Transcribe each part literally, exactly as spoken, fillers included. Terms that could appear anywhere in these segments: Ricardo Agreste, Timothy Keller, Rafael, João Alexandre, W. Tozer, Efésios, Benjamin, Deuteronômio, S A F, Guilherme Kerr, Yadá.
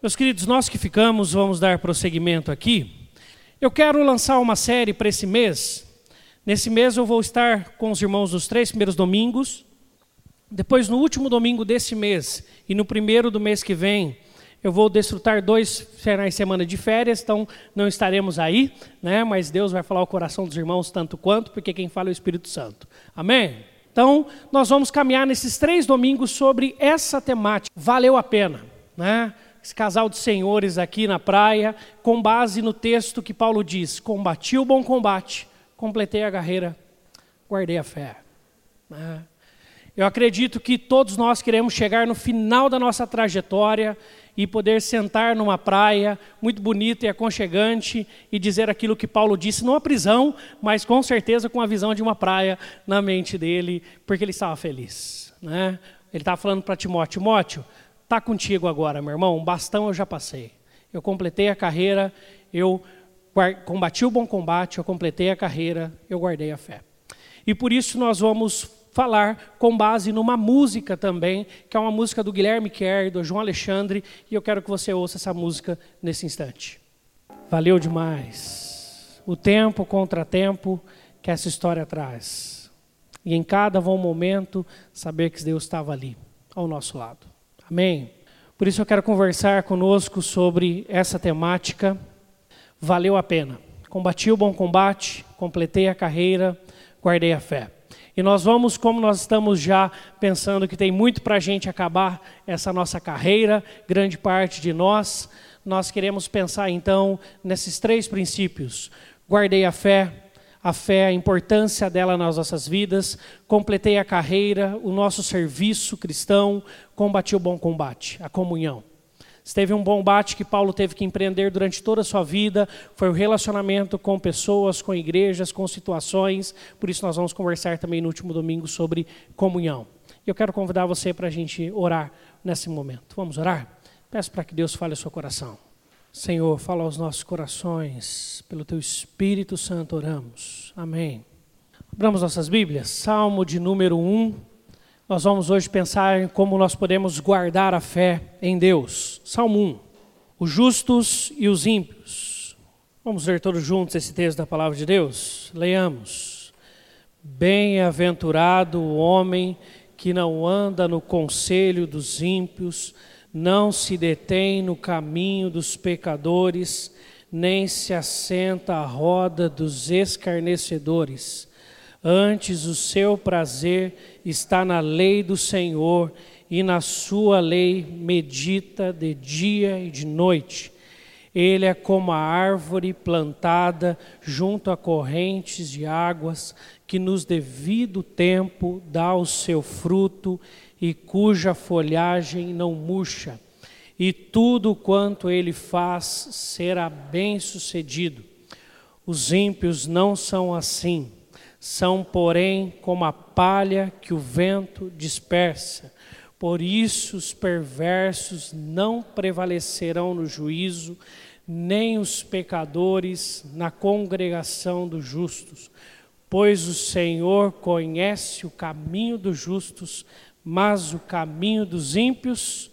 Meus queridos, nós que ficamos, vamos dar prosseguimento aqui. Eu quero lançar uma série para esse mês. Nesse mês eu vou estar com os irmãos nos três primeiros domingos. Depois, no último domingo desse mês e no primeiro do mês que vem, eu vou desfrutar dois finais de semana de férias, então não estaremos aí, né? Mas Deus vai falar ao coração dos irmãos tanto quanto, porque quem fala é o Espírito Santo. Amém? Então, nós vamos caminhar nesses três domingos sobre essa temática. Valeu a pena, né? Esse casal de senhores aqui na praia, com base no texto que Paulo diz: combati o bom combate, completei a carreira, guardei a fé. Né? Eu acredito que todos nós queremos chegar no final da nossa trajetória e poder sentar numa praia muito bonita e aconchegante e dizer aquilo que Paulo disse, não a prisão, mas com certeza com a visão de uma praia na mente dele, porque ele estava feliz. Né? Ele estava falando para Timóteo: Timóteo, está contigo agora, meu irmão, um bastão eu já passei. Eu completei a carreira, eu combati o bom combate, eu completei a carreira, eu guardei a fé. E por isso nós vamos falar com base numa música também, que é uma música do Guilherme Kerr, do João Alexandre, e eu quero que você ouça essa música nesse instante. Valeu demais o tempo, o contratempo que essa história traz. E em cada bom momento, saber que Deus estava ali, ao nosso lado. Amém? Por isso eu quero conversar conosco sobre essa temática. Valeu a pena. Combati o bom combate, completei a carreira, guardei a fé. E nós vamos, como nós estamos já pensando que tem muito para a gente acabar essa nossa carreira, grande parte de nós, nós queremos pensar então nesses três princípios. Guardei a fé, a fé, a importância dela nas nossas vidas, completei a carreira, o nosso serviço cristão, combati o bom combate, a comunhão. Se teve um combate que Paulo teve que empreender durante toda a sua vida, foi o relacionamento com pessoas, com igrejas, com situações. Por isso nós vamos conversar também no último domingo sobre comunhão. E eu quero convidar você para a gente orar nesse momento. Vamos orar? Peço para que Deus fale ao seu coração. Senhor, fala aos nossos corações, pelo teu Espírito Santo oramos. Amém. Abramos nossas Bíblias. Salmo de número um. Nós vamos hoje pensar em como nós podemos guardar a fé em Deus. Salmo um. Os justos e os ímpios. Vamos ler todos juntos esse texto da palavra de Deus? Leiamos. Bem-aventurado o homem que não anda no conselho dos ímpios, não se detém no caminho dos pecadores, nem se assenta à roda dos escarnecedores. Antes o seu prazer está na lei do Senhor, e na sua lei medita de dia e de noite. Ele é como a árvore plantada junto a correntes de águas, que nos devido tempo dá o seu fruto e cuja folhagem não murcha. E tudo quanto ele faz será bem-sucedido. Os ímpios não são assim. São, porém, como a palha que o vento dispersa. Por isso os perversos não prevalecerão no juízo, nem os pecadores na congregação dos justos. Pois o Senhor conhece o caminho dos justos, mas o caminho dos ímpios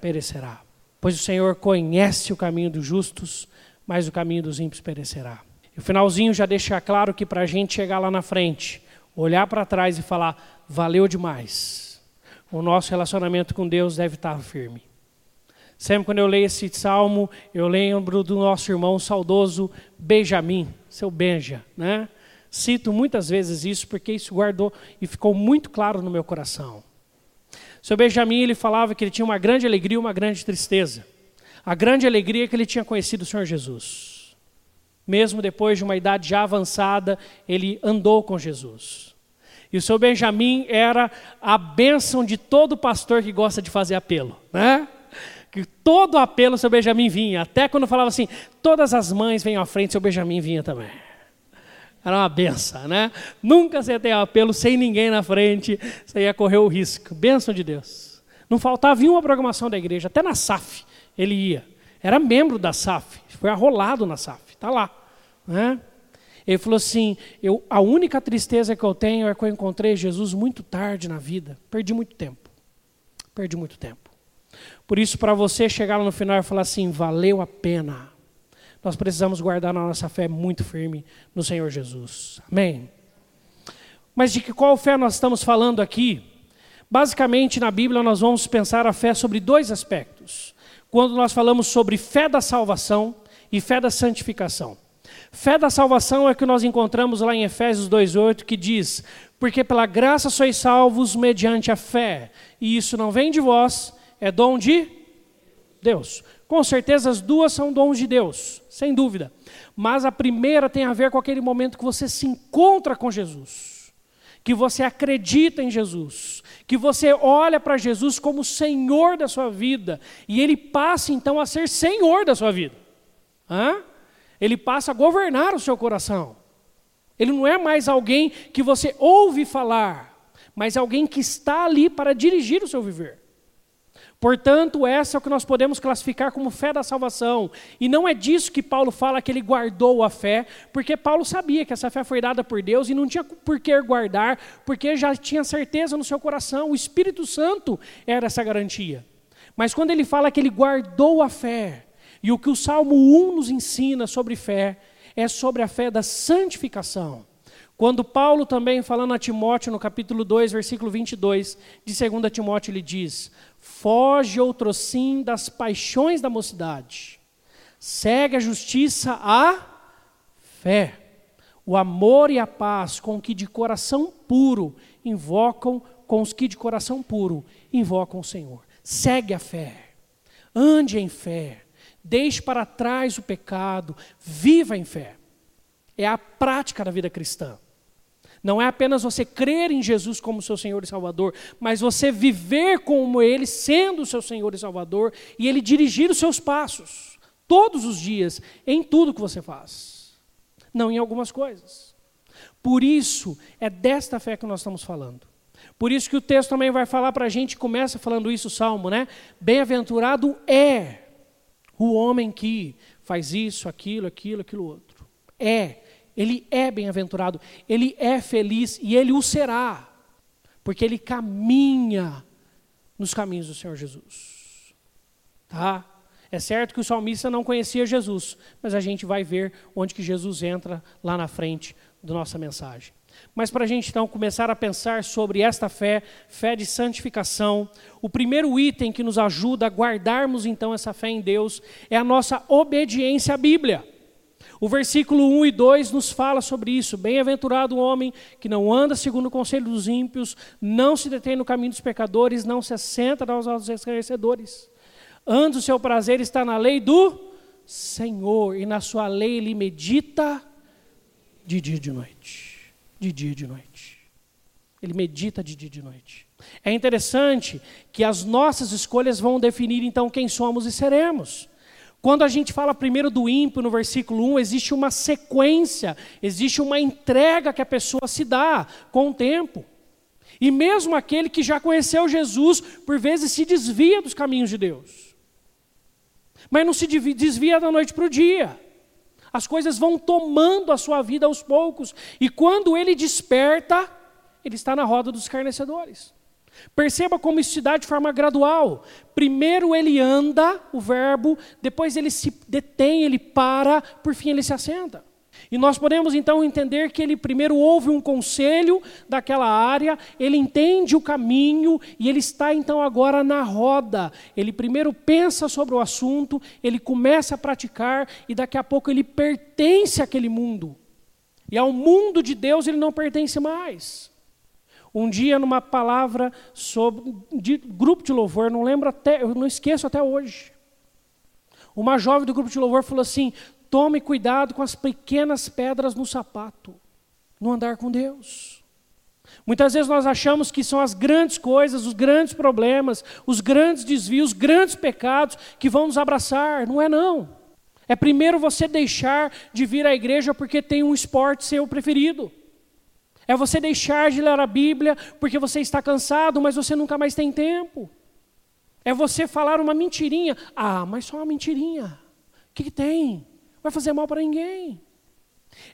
perecerá. Pois o Senhor conhece o caminho dos justos, mas o caminho dos ímpios perecerá. E o finalzinho já deixa claro que para a gente chegar lá na frente, olhar para trás e falar, valeu demais, o nosso relacionamento com Deus deve estar firme. Sempre quando eu leio esse salmo, eu lembro do nosso irmão saudoso Benjamin, seu Benja, né? Cito muitas vezes isso porque isso guardou e ficou muito claro no meu coração. Seu Benjamin, ele falava que ele tinha uma grande alegria e uma grande tristeza. A grande alegria é que ele tinha conhecido o Senhor Jesus. Mesmo depois de uma idade já avançada, ele andou com Jesus. E o seu Benjamin era a bênção de todo pastor que gosta de fazer apelo, né? Que todo apelo o seu Benjamin vinha. Até quando falava assim, todas as mães vêm à frente, o seu Benjamin vinha também. Era uma benção, né? Nunca você tem apelo sem ninguém na frente, você ia correr o risco. Bênção de Deus. Não faltava em uma programação da igreja, até na S A F ele ia. Era membro da S A F, foi arrolado na S A F. Está lá, né? Ele falou assim, eu, a única tristeza que eu tenho é que eu encontrei Jesus muito tarde na vida, perdi muito tempo, perdi muito tempo. Por isso, para você chegar no final e falar assim, valeu a pena, nós precisamos guardar a nossa fé muito firme no Senhor Jesus. Amém? Mas de que qual fé nós estamos falando aqui? Basicamente, na Bíblia, nós vamos pensar a fé sobre dois aspectos. Quando nós falamos sobre fé da salvação e fé da santificação. Fé da salvação é que nós encontramos lá em Efésios dois, oito, que diz, porque pela graça sois salvos mediante a fé, e isso não vem de vós, é dom de Deus. Com certeza as duas são dons de Deus, sem dúvida. Mas a primeira tem a ver com aquele momento que você se encontra com Jesus, que você acredita em Jesus, que você olha para Jesus como Senhor da sua vida, e Ele passa então a ser Senhor da sua vida. Hã? Ele passa a governar o seu coração. Ele não é mais alguém que você ouve falar, mas alguém que está ali para dirigir o seu viver. Portanto, essa é o que nós podemos classificar como fé da salvação. E não é disso que Paulo fala que ele guardou a fé, porque Paulo sabia que essa fé foi dada por Deus e não tinha por que guardar, porque já tinha certeza no seu coração. O Espírito Santo era essa garantia. Mas quando ele fala que ele guardou a fé, e o que o Salmo um nos ensina sobre fé, é sobre a fé da santificação. Quando Paulo também, falando a Timóteo, no capítulo dois, versículo vinte e dois, de Segunda Timóteo, ele diz, foge outrossim das paixões da mocidade, segue a justiça, a fé, o amor e a paz com que de coração puro invocam, com os que de coração puro invocam o Senhor. Segue a fé, ande em fé. Deixe para trás o pecado, viva em fé. É a prática da vida cristã. Não é apenas você crer em Jesus como seu Senhor e Salvador, mas você viver como Ele, sendo o seu Senhor e Salvador, e Ele dirigir os seus passos, todos os dias, em tudo que você faz. Não em algumas coisas. Por isso, é desta fé que nós estamos falando. Por isso que o texto também vai falar para a gente, começa falando isso o Salmo, né? Bem-aventurado é o homem que faz isso, aquilo, aquilo, aquilo outro. É, ele é bem-aventurado, ele é feliz e ele o será, porque ele caminha nos caminhos do Senhor Jesus. Tá? É certo que o salmista não conhecia Jesus, mas a gente vai ver onde que Jesus entra lá na frente da nossa mensagem. Mas para a gente então começar a pensar sobre esta fé, fé de santificação, o primeiro item que nos ajuda a guardarmos então essa fé em Deus é a nossa obediência à Bíblia. O versículo um e dois nos fala sobre isso. Bem-aventurado o homem que não anda segundo o conselho dos ímpios, não se detém no caminho dos pecadores, não se assenta aos altos escarnecedores. Antes o seu prazer está na lei do Senhor, e na sua lei ele medita de dia e de noite. De dia e de noite. Ele medita de dia e de noite. É interessante que as nossas escolhas vão definir então quem somos e seremos. Quando a gente fala primeiro do ímpio no versículo um, existe uma sequência, existe uma entrega que a pessoa se dá com o tempo. E mesmo aquele que já conheceu Jesus, por vezes se desvia dos caminhos de Deus. Mas não se desvia da noite para o dia. As coisas vão tomando a sua vida aos poucos. E quando ele desperta, ele está na roda dos escarnecedores. Perceba como isso se dá de forma gradual. Primeiro ele anda, o verbo, depois ele se detém, ele para, por fim ele se assenta. E nós podemos então entender que ele primeiro ouve um conselho daquela área, ele entende o caminho e ele está então agora na roda. Ele primeiro pensa sobre o assunto, ele começa a praticar e daqui a pouco ele pertence àquele mundo. E ao mundo de Deus ele não pertence mais. Um dia numa palavra sobre, de grupo de louvor, não lembro até, eu não esqueço até hoje. Uma jovem do grupo de louvor falou assim, tome cuidado com as pequenas pedras no sapato, no andar com Deus. Muitas vezes nós achamos que são as grandes coisas, os grandes problemas, os grandes desvios, os grandes pecados que vão nos abraçar. Não é não. É primeiro você deixar de vir à igreja porque tem um esporte seu preferido. É você deixar de ler a Bíblia porque você está cansado, mas você nunca mais tem tempo. É você falar uma mentirinha. Ah, mas só uma mentirinha. O que que tem? Vai fazer mal para ninguém.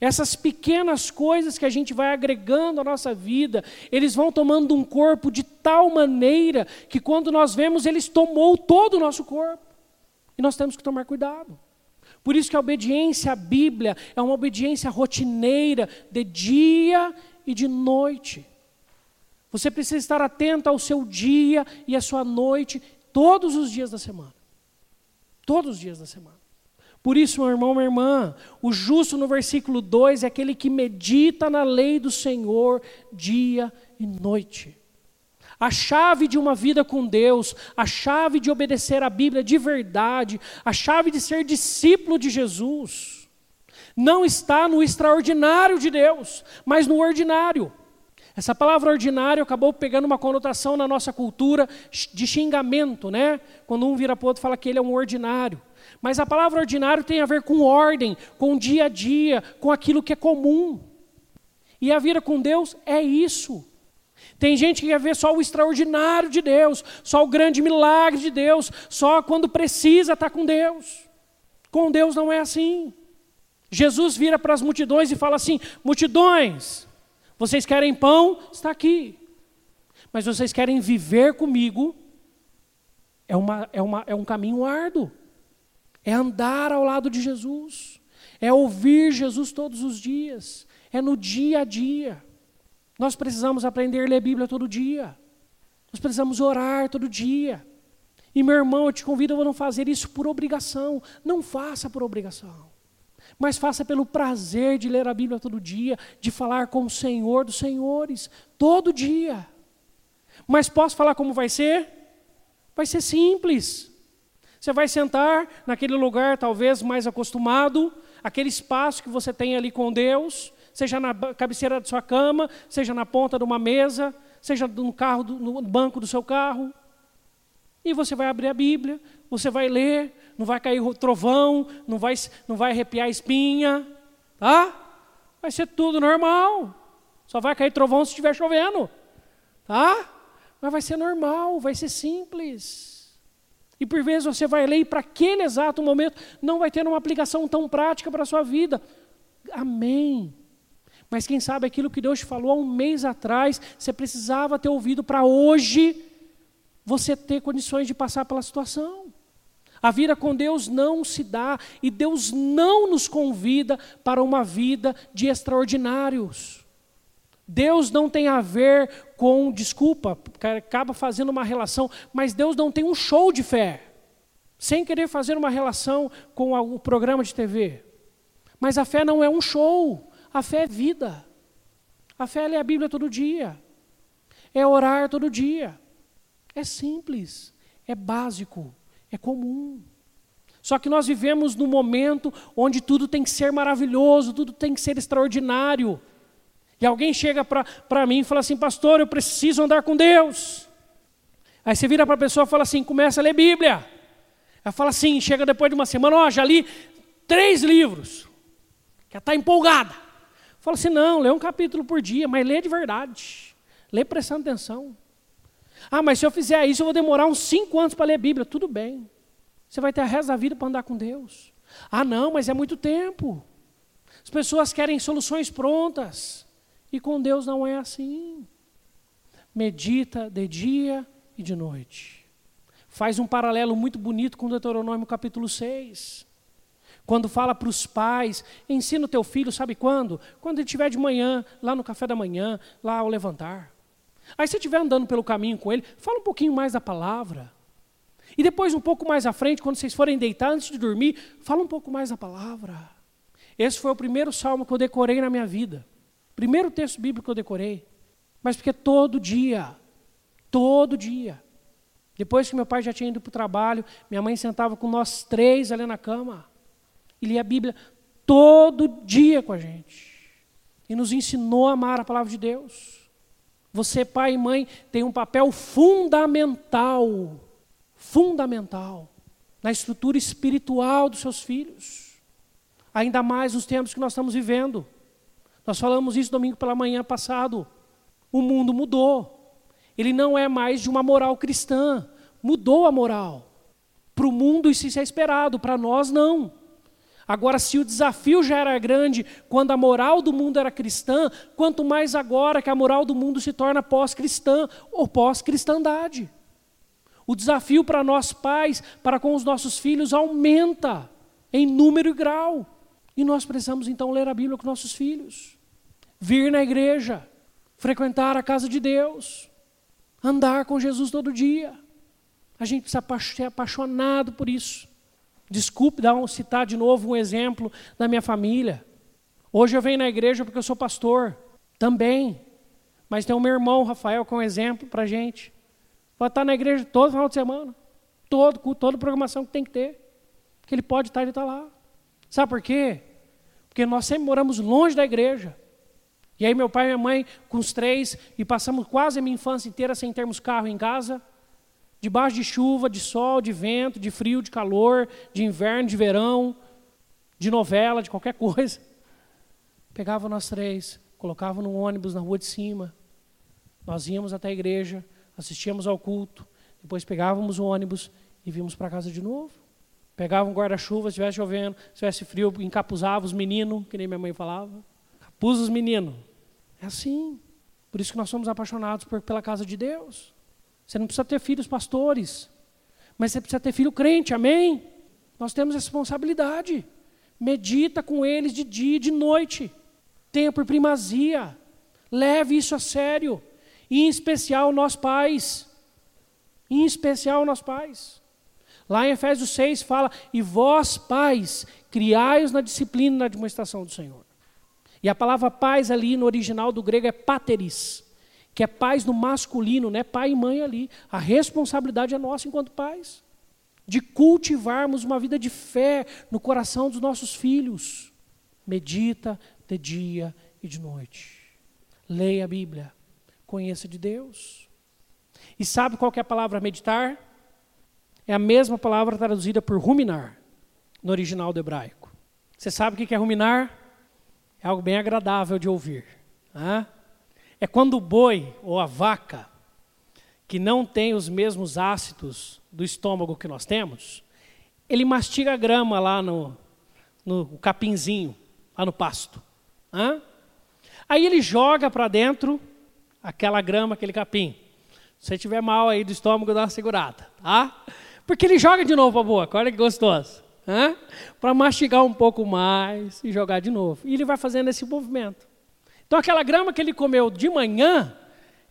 Essas pequenas coisas que a gente vai agregando à nossa vida, eles vão tomando um corpo de tal maneira que quando nós vemos, eles tomou todo o nosso corpo. E nós temos que tomar cuidado. Por isso que a obediência à Bíblia é uma obediência rotineira, de dia e de noite. Você precisa estar atento ao seu dia e à sua noite, todos os dias da semana. Todos os dias da semana. Por isso, meu irmão, minha irmã, o justo no versículo dois é aquele que medita na lei do Senhor dia e noite. A chave de uma vida com Deus, a chave de obedecer a Bíblia de verdade, a chave de ser discípulo de Jesus, não está no extraordinário de Deus, mas no ordinário. Essa palavra ordinário acabou pegando uma conotação na nossa cultura de xingamento, né? Quando um vira para o outro, fala que ele é um ordinário. Mas a palavra ordinário tem a ver com ordem, com dia a dia, com aquilo que é comum. E a vida com Deus é isso. Tem gente que quer ver só o extraordinário de Deus, só o grande milagre de Deus, só quando precisa estar com Deus. Com Deus não é assim. Jesus vira para as multidões e fala assim: multidões, vocês querem pão? Está aqui. Mas vocês querem viver comigo? É, uma, é, uma, é um caminho árduo. É andar ao lado de Jesus, é ouvir Jesus todos os dias, é no dia a dia. Nós precisamos aprender a ler a Bíblia todo dia, nós precisamos orar todo dia. E meu irmão, eu te convido a não fazer isso por obrigação, não faça por obrigação, mas faça pelo prazer de ler a Bíblia todo dia, de falar com o Senhor dos Senhores, todo dia. Mas posso falar como vai ser? Vai ser simples. Você vai sentar naquele lugar talvez mais acostumado, aquele espaço que você tem ali com Deus, seja na cabeceira da sua cama, seja na ponta de uma mesa, seja no, carro, no banco do seu carro. E você vai abrir a Bíblia, você vai ler, não vai cair trovão, não vai, não vai arrepiar espinha, tá? Vai ser tudo normal. Só vai cair trovão se estiver chovendo, tá? Mas vai ser normal, vai ser simples. E por vezes você vai ler e para aquele exato momento não vai ter uma aplicação tão prática para a sua vida. Amém. Mas quem sabe aquilo que Deus te falou há um mês atrás, você precisava ter ouvido para hoje você ter condições de passar pela situação. A vida com Deus não se dá e Deus não nos convida para uma vida de extraordinários. Deus não tem a ver com, desculpa, acaba fazendo uma relação, mas Deus não tem um show de fé, sem querer fazer uma relação com o programa de T V. Mas a fé não é um show, a fé é vida. A fé é ler a Bíblia todo dia, é orar todo dia. É simples, é básico, é comum. Só que nós vivemos num momento onde tudo tem que ser maravilhoso, tudo tem que ser extraordinário. E alguém chega para mim e fala assim: pastor, eu preciso andar com Deus. Aí você vira para a pessoa e fala assim: começa a ler Bíblia. Ela fala assim, chega depois de uma semana: ó, oh, já li três livros. Já está empolgada. Fala assim: não, lê um capítulo por dia, mas lê de verdade. Lê prestando atenção. Ah, mas se eu fizer isso, eu vou demorar uns cinco anos para ler a Bíblia. Tudo bem. Você vai ter o resto da vida para andar com Deus. Ah, não, mas é muito tempo. As pessoas querem soluções prontas. E com Deus não é assim. Medita de dia e de noite. Faz um paralelo muito bonito com Deuteronômio capítulo seis. Quando fala para os pais: ensina o teu filho, sabe quando? Quando ele estiver de manhã, lá no café da manhã, lá ao levantar. Aí se você estiver andando pelo caminho com ele, fala um pouquinho mais da palavra. E depois um pouco mais à frente, quando vocês forem deitar, antes de dormir, fala um pouco mais da palavra. Esse foi o primeiro salmo que eu decorei na minha vida. Primeiro texto bíblico que eu decorei, mas porque todo dia, todo dia, depois que meu pai já tinha ido para o trabalho, minha mãe sentava com nós três ali na cama e lia a Bíblia todo dia com a gente. E nos ensinou a amar a palavra de Deus. Você, pai e mãe, tem um papel fundamental, fundamental, na estrutura espiritual dos seus filhos. Ainda mais nos tempos que nós estamos vivendo. Nós falamos isso domingo pela manhã passado. O mundo mudou. Ele não é mais de uma moral cristã. Mudou a moral. Para o mundo isso é esperado, para nós não. Agora, se o desafio já era grande quando a moral do mundo era cristã, quanto mais agora que a moral do mundo se torna pós-cristã ou pós-cristandade. O desafio para nós pais, para com os nossos filhos, aumenta em número e grau. E nós precisamos então ler a Bíblia com nossos filhos, vir na igreja, frequentar a casa de Deus, andar com Jesus todo dia. A gente precisa ser apaixonado por isso. Desculpe dar um, citar de novo um exemplo da minha família. Hoje eu venho na igreja porque eu sou pastor também, mas tem o meu irmão Rafael que é um exemplo para a gente. Vai estar na igreja todo final de semana, todo culto, toda programação que tem que ter. Que ele pode estar, ele está lá. Sabe por quê? Porque nós sempre moramos longe da igreja. E aí meu pai e minha mãe, com os três, e passamos quase a minha infância inteira sem termos carro em casa, debaixo de chuva, de sol, de vento, de frio, de calor, de inverno, de verão, de novela, de qualquer coisa. Pegava nós três, colocava no ônibus na rua de cima. Nós íamos até a igreja, assistíamos ao culto, depois pegávamos o ônibus e vimos para casa de novo. Pegava um guarda-chuva, se estivesse chovendo, se estivesse frio, encapuzava os meninos, que nem minha mãe falava. Capuz os meninos. É assim. Por isso que nós somos apaixonados por, pela casa de Deus. Você não precisa ter filhos pastores, mas você precisa ter filho crente, amém? Nós temos responsabilidade. Medita com eles de dia e de noite. Tenha por primazia. Leve isso a sério. Em especial nós pais, em especial nós pais. Lá em Efésios seis fala, e vós pais, criai-os na disciplina e na admoestação do Senhor. E a palavra pais ali no original do grego é pateris, que é pais no masculino, né? Pai e mãe ali. A responsabilidade é nossa enquanto pais, de cultivarmos uma vida de fé no coração dos nossos filhos. Medita de dia e de noite. Leia a Bíblia. Conheça de Deus. E sabe qual que é a palavra meditar? É a mesma palavra traduzida por ruminar, no original do hebraico. Você sabe o que é ruminar? É algo bem agradável de ouvir. Né? É quando o boi ou a vaca, que não tem os mesmos ácidos do estômago que nós temos, ele mastiga a grama lá no, no capinzinho, lá no pasto. Né? Aí ele joga para dentro aquela grama, aquele capim. Se você estiver mal aí do estômago, dá uma segurada, tá? Porque ele joga de novo para a boca, olha que gostoso. Né? Para mastigar um pouco mais e jogar de novo. E ele vai fazendo esse movimento. Então aquela grama que ele comeu de manhã,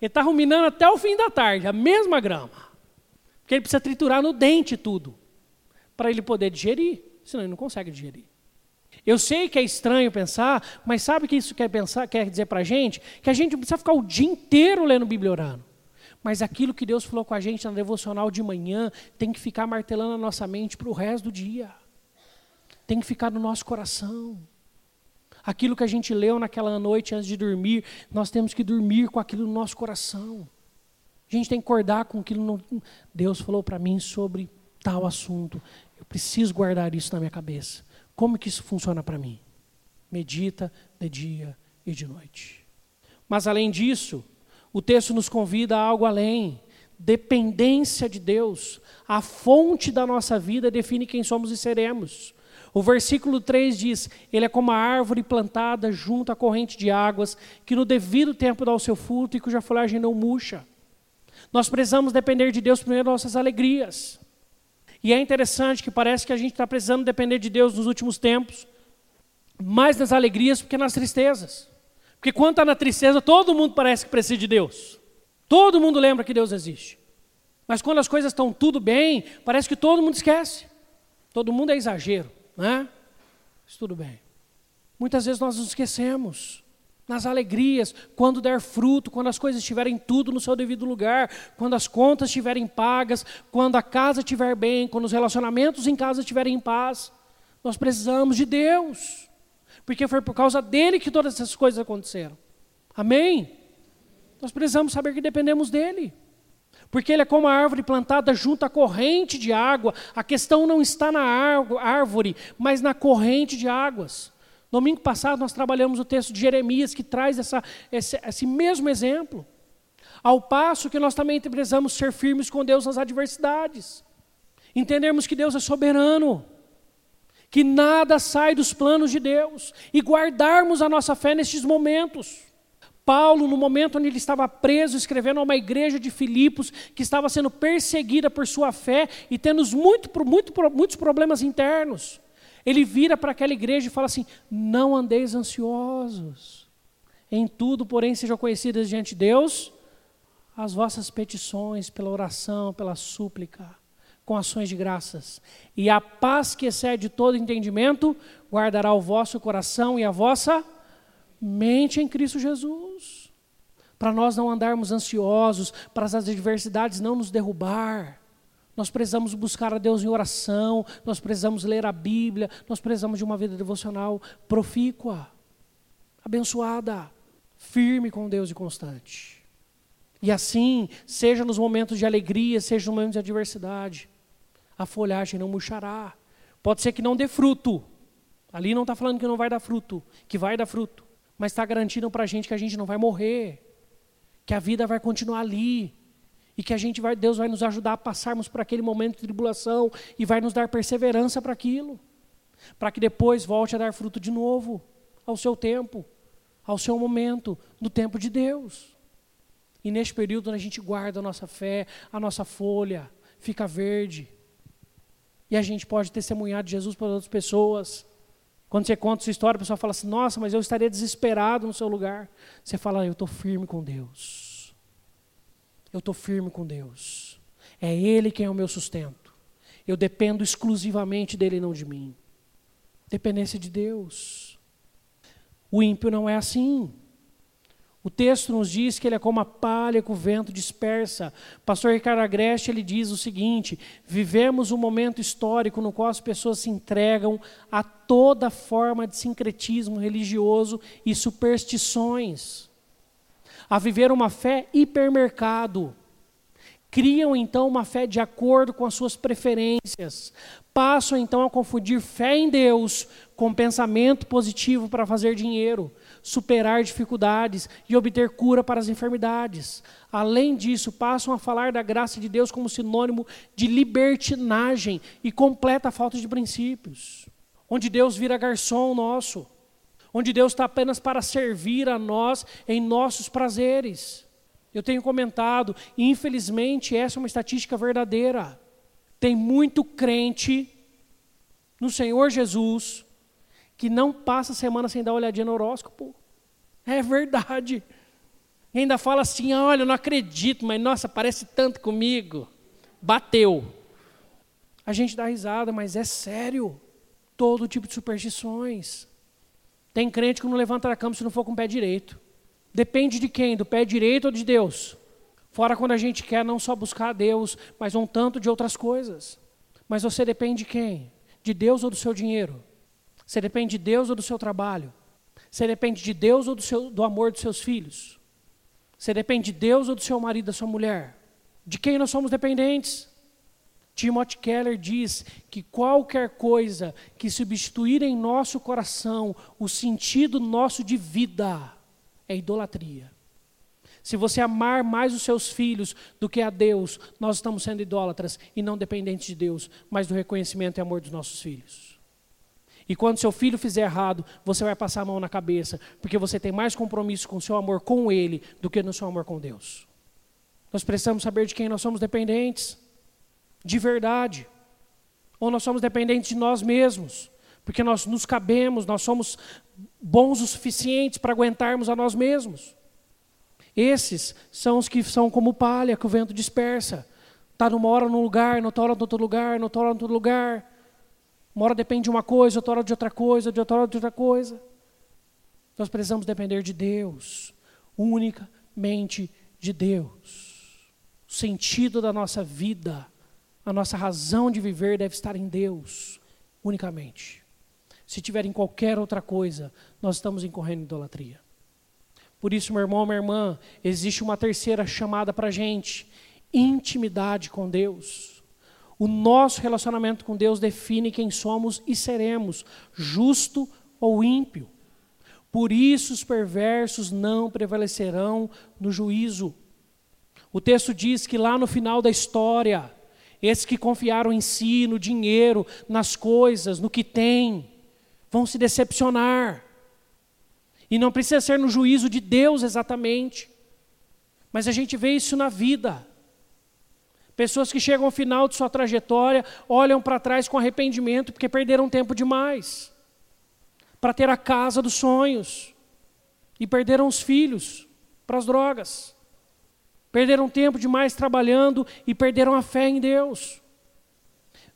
ele está ruminando até o fim da tarde, a mesma grama. Porque ele precisa triturar no dente tudo, para ele poder digerir, senão ele não consegue digerir. Eu sei que é estranho pensar, mas sabe o que isso quer, pensar, quer dizer para a gente? Que a gente não precisa ficar o dia inteiro lendo Bíblia orando. Mas aquilo que Deus falou com a gente na devocional de manhã tem que ficar martelando a nossa mente para o resto do dia. Tem que ficar no nosso coração. Aquilo que a gente leu naquela noite antes de dormir, nós temos que dormir com aquilo no nosso coração. A gente tem que acordar com aquilo. No... Deus falou para mim sobre tal assunto. Eu preciso guardar isso na minha cabeça. Como que isso funciona para mim? Medita de dia e de noite. Mas além disso, o texto nos convida a algo além. Dependência de Deus. A fonte da nossa vida define quem somos e seremos. O versículo três diz, ele é como a árvore plantada junto à corrente de águas, que no devido tempo dá o seu fruto e cuja folhagem não murcha. Nós precisamos depender de Deus primeiro das nossas alegrias. E é interessante que parece que a gente está precisando depender de Deus nos últimos tempos, mais nas alegrias do que nas tristezas. Porque quando está na tristeza, todo mundo parece que precisa de Deus. Todo mundo lembra que Deus existe. Mas quando as coisas estão tudo bem, parece que todo mundo esquece. Todo mundo é exagero, né? Mas tudo bem. Muitas vezes nós nos esquecemos. Nas alegrias, quando der fruto, quando as coisas estiverem tudo no seu devido lugar, quando as contas estiverem pagas, quando a casa estiver bem, quando os relacionamentos em casa estiverem em paz, nós precisamos de Deus, porque foi por causa dele que todas essas coisas aconteceram. Amém? Nós precisamos saber que dependemos dele, porque ele é como a árvore plantada junto à corrente de água. A questão não está na árvore, mas na corrente de águas. Domingo passado nós trabalhamos o texto de Jeremias, que traz essa, esse, esse mesmo exemplo. Ao passo que nós também precisamos ser firmes com Deus nas adversidades. Entendermos que Deus é soberano, que nada sai dos planos de Deus, e guardarmos a nossa fé nestes momentos. Paulo, no momento onde ele estava preso, escrevendo a uma igreja de Filipos, que estava sendo perseguida por sua fé, e tendo muito, muito, muitos problemas internos, ele vira para aquela igreja e fala assim: não andeis ansiosos, em tudo, porém, sejam conhecidas diante de Deus as vossas petições, pela oração, pela súplica, com ações de graças. E a paz que excede todo entendimento guardará o vosso coração e a vossa mente em Cristo Jesus. Para nós não andarmos ansiosos, para as adversidades não nos derrubar, nós precisamos buscar a Deus em oração, nós precisamos ler a Bíblia, nós precisamos de uma vida devocional profícua, abençoada, firme com Deus e constante. E assim, seja nos momentos de alegria, seja nos momentos de adversidade, a folhagem não murchará. Pode ser que não dê fruto. Ali não está falando que não vai dar fruto, que vai dar fruto. Mas está garantindo para a gente que a gente não vai morrer, que a vida vai continuar ali. E que a gente vai, Deus vai nos ajudar a passarmos por aquele momento de tribulação e vai nos dar perseverança para aquilo. Para que depois volte a dar fruto de novo, ao seu tempo, ao seu momento, no tempo de Deus. E neste período a gente guarda a nossa fé, a nossa folha fica verde. E a gente pode testemunhar de Jesus para outras pessoas. Quando você conta sua história, a pessoa fala assim: nossa, mas eu estaria desesperado no seu lugar. Você fala: eu estou firme com Deus. Eu estou firme com Deus. É Ele quem é o meu sustento. Eu dependo exclusivamente dEle e não de mim. Dependência de Deus. O ímpio não é assim. O texto nos diz que ele é como a palha que o vento dispersa. Pastor Ricardo Agreste, ele diz o seguinte: vivemos um momento histórico no qual as pessoas se entregam a toda forma de sincretismo religioso e superstições, a viver uma fé hipermercado. Criam então uma fé de acordo com as suas preferências. Passam então a confundir fé em Deus com pensamento positivo para fazer dinheiro, superar dificuldades e obter cura para as enfermidades. Além disso, passam a falar da graça de Deus como sinônimo de libertinagem e completa falta de princípios. Onde Deus vira garçom nosso, onde Deus está apenas para servir a nós em nossos prazeres. Eu tenho comentado, e infelizmente essa é uma estatística verdadeira. Tem muito crente no Senhor Jesus que não passa a semana sem dar uma olhadinha no horóscopo. É verdade. E ainda fala assim: olha, eu não acredito, mas nossa, parece tanto comigo. Bateu. A gente dá risada, mas é sério. Todo tipo de superstições. Tem crente que não levanta da cama se não for com o pé direito. Depende de quem? Do pé direito ou de Deus? Fora quando a gente quer não só buscar a Deus, mas um tanto de outras coisas. Mas você depende de quem? De Deus ou do seu dinheiro? Você depende de Deus ou do seu trabalho? Você depende de Deus ou do, seu, do amor dos seus filhos? Você depende de Deus ou do seu marido, da sua mulher? De quem nós somos dependentes? Timothy Keller diz que qualquer coisa que substituir em nosso coração o sentido nosso de vida é idolatria. Se você amar mais os seus filhos do que a Deus, nós estamos sendo idólatras e não dependentes de Deus, mas do reconhecimento e amor dos nossos filhos. E quando seu filho fizer errado, você vai passar a mão na cabeça, porque você tem mais compromisso com o seu amor com ele do que no seu amor com Deus. Nós precisamos saber de quem nós somos dependentes, de verdade. Ou nós somos dependentes de nós mesmos, porque nós nos cabemos, nós somos bons o suficiente para aguentarmos a nós mesmos. Esses são os que são como palha que o vento dispersa. Está numa hora num lugar, noutra hora em outro lugar, noutra hora em outro lugar. Uma hora depende de uma coisa, outra hora de outra coisa, de outra hora de outra coisa. Nós precisamos depender de Deus, unicamente de Deus. O sentido da nossa vida, a nossa razão de viver deve estar em Deus, unicamente. Se tiver em qualquer outra coisa, nós estamos incorrendo em idolatria. Por isso, meu irmão, minha irmã, existe uma terceira chamada para a gente: intimidade com Deus. O nosso relacionamento com Deus define quem somos e seremos, justo ou ímpio. Por isso os perversos não prevalecerão no juízo. O texto diz que lá no final da história, Esses que confiaram em si, no dinheiro, nas coisas, no que tem, vão se decepcionar. E não precisa ser no juízo de Deus exatamente, mas a gente vê isso na vida. Pessoas que chegam ao final de sua trajetória, olham para trás com arrependimento porque perderam tempo demais para ter a casa dos sonhos e perderam os filhos para as drogas. Perderam tempo demais trabalhando e perderam a fé em Deus.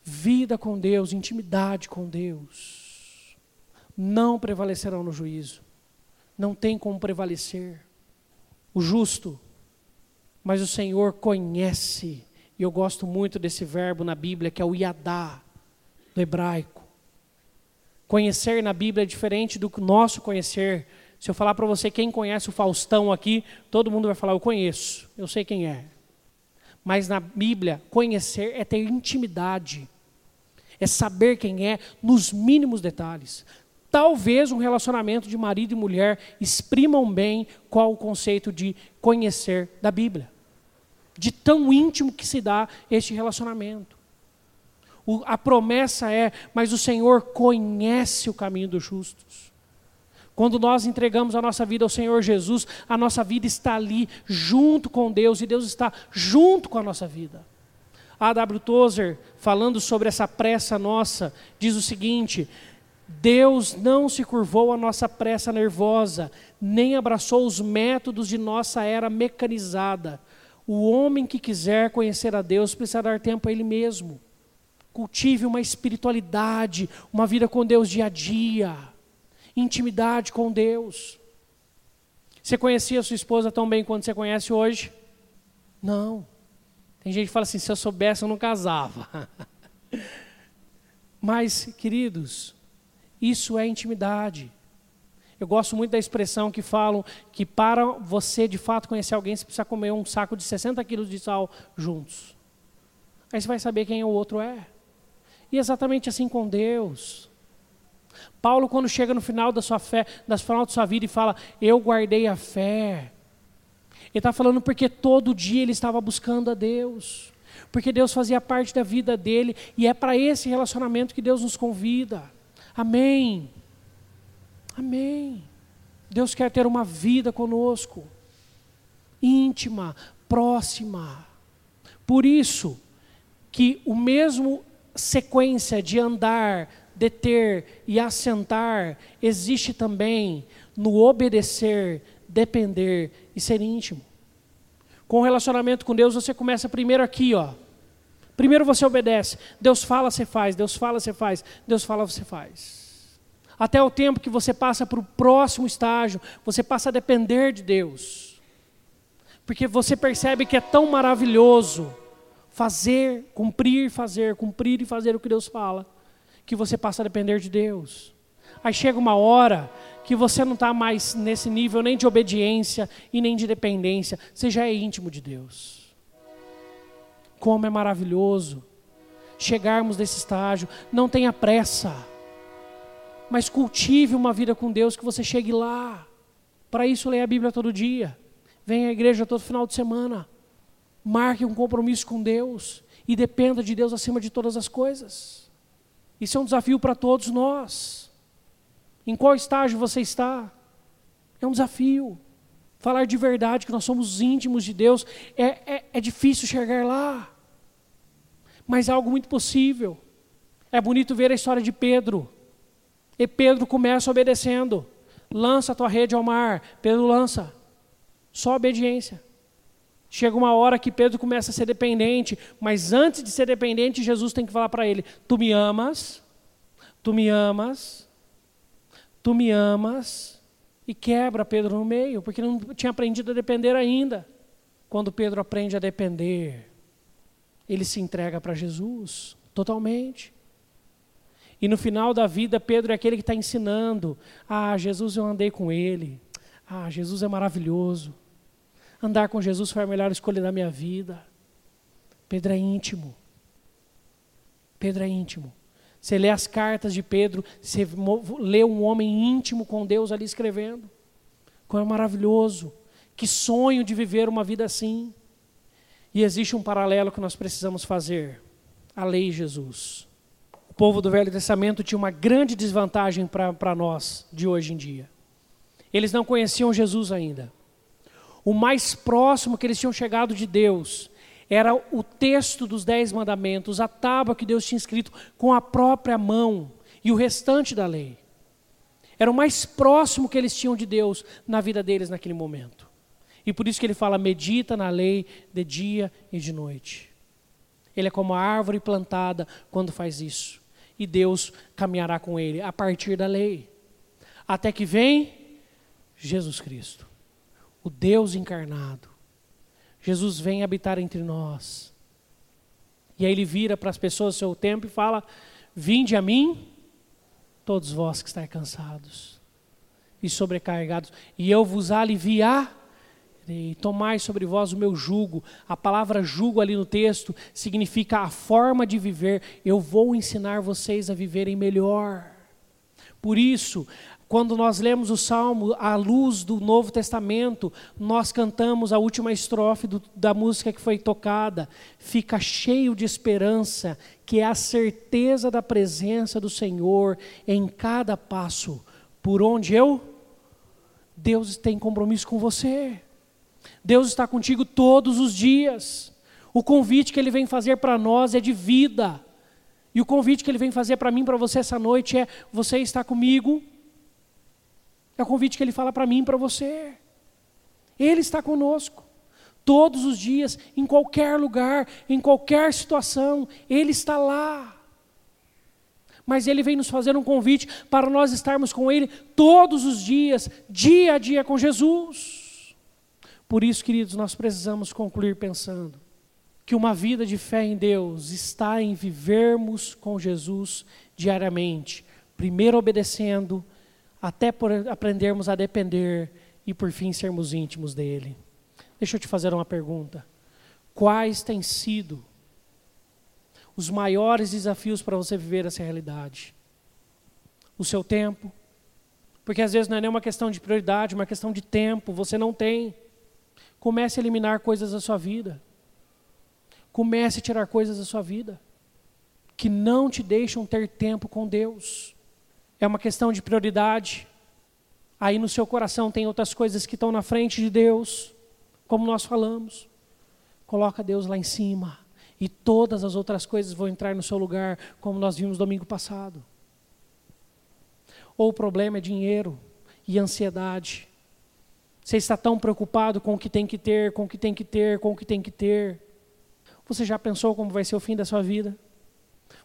Vida com Deus, intimidade com Deus, não prevalecerão no juízo. Não tem como prevalecer o justo, mas o Senhor conhece. E eu gosto muito desse verbo na Bíblia, que é o Yadá, do hebraico. Conhecer na Bíblia é diferente do nosso conhecer. Se eu falar para você quem conhece o Faustão aqui, todo mundo vai falar, eu conheço, eu sei quem é. Mas na Bíblia, conhecer é ter intimidade, é saber quem é nos mínimos detalhes. Talvez um relacionamento de marido e mulher exprimam bem qual o conceito de conhecer da Bíblia. De tão íntimo que se dá este relacionamento. O, a promessa é, mas o Senhor conhece o caminho dos justos. Quando nós entregamos a nossa vida ao Senhor Jesus, a nossa vida está ali junto com Deus e Deus está junto com a nossa vida. A W. Tozer, falando sobre essa pressa nossa, diz o seguinte... Deus não se curvou à nossa pressa nervosa, nem abraçou os métodos de nossa era mecanizada. O homem que quiser conhecer a Deus precisa dar tempo a ele mesmo. Cultive uma espiritualidade, uma vida com Deus dia a dia, intimidade com Deus. Você conhecia a sua esposa tão bem quanto você conhece hoje? Não. Tem gente que fala assim, se eu soubesse eu não casava. Mas, queridos... Isso é intimidade. Eu gosto muito da expressão que falam que para você de fato conhecer alguém, você precisa comer um saco de sessenta quilos de sal juntos. Aí você vai saber quem o outro é. E exatamente assim com Deus. Paulo, quando chega no final da sua fé, no final da sua vida e fala, eu guardei a fé. Ele está falando porque todo dia ele estava buscando a Deus. Porque Deus fazia parte da vida dele e é para esse relacionamento que Deus nos convida. Amém, amém. Deus quer ter uma vida conosco, íntima, próxima. Por isso que o mesmo sequência de andar, deter e assentar, existe também no obedecer, depender e ser íntimo. Com o relacionamento com Deus, você começa primeiro aqui, ó. Primeiro você obedece, Deus fala, você faz, Deus fala, você faz, Deus fala, você faz. Até o tempo que você passa para o próximo estágio, você passa a depender de Deus. Porque você percebe que é tão maravilhoso fazer, cumprir, fazer, cumprir e fazer o que Deus fala, que você passa a depender de Deus. Aí chega uma hora que você não está mais nesse nível nem de obediência e nem de dependência, você já é íntimo de Deus. Como é maravilhoso chegarmos nesse estágio. Não tenha pressa, mas cultive uma vida com Deus que você chegue lá. Para isso, leia a Bíblia todo dia. Venha à igreja todo final de semana. Marque um compromisso com Deus e dependa de Deus acima de todas as coisas. Isso é um desafio para todos nós. Em qual estágio você está? É um desafio. Falar de verdade que nós somos íntimos de Deus é, é, é difícil chegar lá. Mas é algo muito possível. É bonito ver a história de Pedro. E Pedro começa obedecendo. Lança a tua rede ao mar. Pedro lança. Só obediência. Chega uma hora que Pedro começa a ser dependente. Mas antes de ser dependente, Jesus tem que falar para ele. Tu me amas. Tu me amas. Tu me amas. E quebra Pedro no meio, porque não tinha aprendido a depender ainda. Quando Pedro aprende a depender, ele se entrega para Jesus totalmente. E no final da vida, Pedro é aquele que está ensinando. Ah, Jesus, eu andei com ele. Ah, Jesus é maravilhoso. Andar com Jesus foi a melhor escolha da minha vida. Pedro é íntimo. Pedro é íntimo. Você lê as cartas de Pedro, você lê um homem íntimo com Deus ali escrevendo. Como é maravilhoso. Que sonho de viver uma vida assim. E existe um paralelo que nós precisamos fazer. a lei de Jesus. O povo do Velho Testamento tinha uma grande desvantagem para nós de hoje em dia. Eles não conheciam Jesus ainda. O mais próximo que eles tinham chegado de Deus era o texto dos Dez Mandamentos, a tábua que Deus tinha escrito com a própria mão e o restante da lei. Era o mais próximo que eles tinham de Deus na vida deles naquele momento. E por isso que ele fala, medita na lei de dia e de noite. Ele é como a árvore plantada quando faz isso. E Deus caminhará com ele a partir da lei. Até que vem Jesus Cristo, o Deus encarnado. Jesus vem habitar entre nós. E aí ele vira para as pessoas do seu tempo e fala, vinde a mim, todos vós que estáis cansados e sobrecarregados, e eu vos aliviar. E tomai sobre vós o meu jugo. A palavra jugo ali no texto significa a forma de viver. Eu vou ensinar vocês a viverem melhor. Por isso, quando nós lemos o Salmo à luz do Novo Testamento, nós cantamos a última estrofe do, da música que foi tocada. Fica cheio de esperança, que é a certeza da presença do Senhor em cada passo. Por onde eu? Deus tem compromisso com você. Deus está contigo todos os dias. O convite que Ele vem fazer para nós é de vida. E o convite que Ele vem fazer para mim, para você essa noite é, você está comigo. É o convite que Ele fala para mim, para você. Ele está conosco. Todos os dias, em qualquer lugar, em qualquer situação, Ele está lá. Mas Ele vem nos fazer um convite para nós estarmos com Ele todos os dias, dia a dia com Jesus. Por isso, queridos, nós precisamos concluir pensando que uma vida de fé em Deus está em vivermos com Jesus diariamente, primeiro obedecendo, até por aprendermos a depender e por fim sermos íntimos dele. Deixa eu te fazer uma pergunta. Quais têm sido os maiores desafios para você viver essa realidade? O seu tempo? Porque às vezes não é nem uma questão de prioridade, é uma questão de tempo, você não tem. Comece a eliminar coisas da sua vida. Comece a tirar coisas da sua vida que não te deixam ter tempo com Deus. É uma questão de prioridade. Aí no seu coração tem outras coisas que estão na frente de Deus, como nós falamos. Coloca Deus lá em cima e todas as outras coisas vão entrar no seu lugar, como nós vimos domingo passado. Ou o problema é dinheiro e ansiedade. Você está tão preocupado com o que tem que ter, com o que tem que ter, com o que tem que ter. Você já pensou como vai ser o fim da sua vida?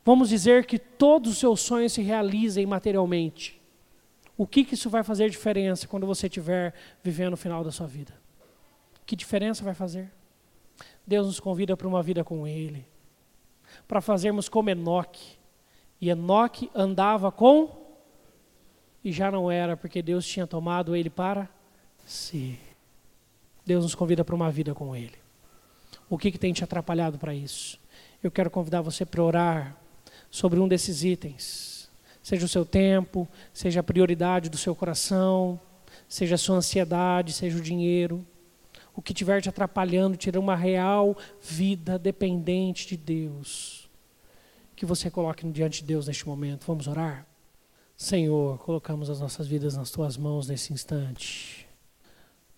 Vamos dizer que todos os seus sonhos se realizem materialmente. O que, que isso vai fazer diferença quando você estiver vivendo o final da sua vida? Que diferença vai fazer? Deus nos convida para uma vida com Ele. Para fazermos como Enoque. E Enoque andava com... E já não era, porque Deus tinha tomado ele para... Sim. Deus nos convida para uma vida com Ele. O que, que tem te atrapalhado para isso? Eu quero convidar você para orar sobre um desses itens. Seja o seu tempo, seja a prioridade do seu coração, seja a sua ansiedade, seja o dinheiro. O que estiver te atrapalhando, tira uma real vida dependente de Deus. Que você coloque diante de Deus neste momento. Vamos orar? Senhor, colocamos as nossas vidas nas Tuas mãos nesse instante.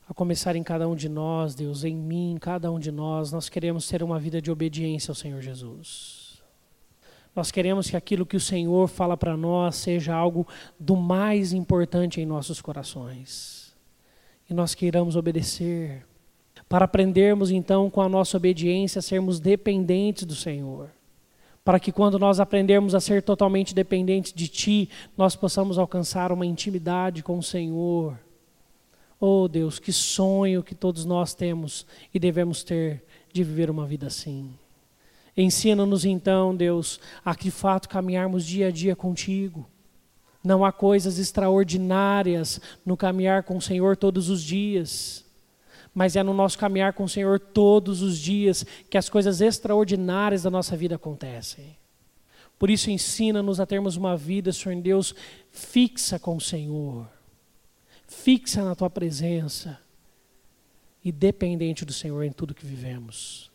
A começar em cada um de nós, Deus, em mim, em cada um de nós, nós queremos ter uma vida de obediência ao Senhor Jesus. Nós queremos que aquilo que o Senhor fala para nós seja algo do mais importante em nossos corações. E nós queiramos obedecer, para aprendermos então com a nossa obediência a sermos dependentes do Senhor. Para que quando nós aprendermos a ser totalmente dependentes de Ti, nós possamos alcançar uma intimidade com o Senhor. Oh Deus, que sonho que todos nós temos e devemos ter de viver uma vida assim. Ensina-nos então, Deus, a de fato caminharmos dia a dia contigo. Não há coisas extraordinárias no caminhar com o Senhor todos os dias, mas é no nosso caminhar com o Senhor todos os dias que as coisas extraordinárias da nossa vida acontecem. Por isso ensina-nos a termos uma vida, Senhor Deus, fixa com o Senhor. Fixa na Tua presença e dependente do Senhor em tudo que vivemos.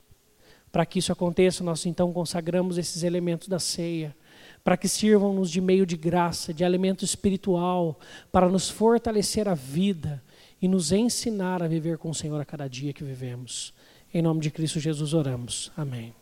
Para que isso aconteça, nós então consagramos esses elementos da ceia, para que sirvam-nos de meio de graça, de alimento espiritual, para nos fortalecer a vida e nos ensinar a viver com o Senhor a cada dia que vivemos. Em nome de Cristo Jesus oramos. Amém.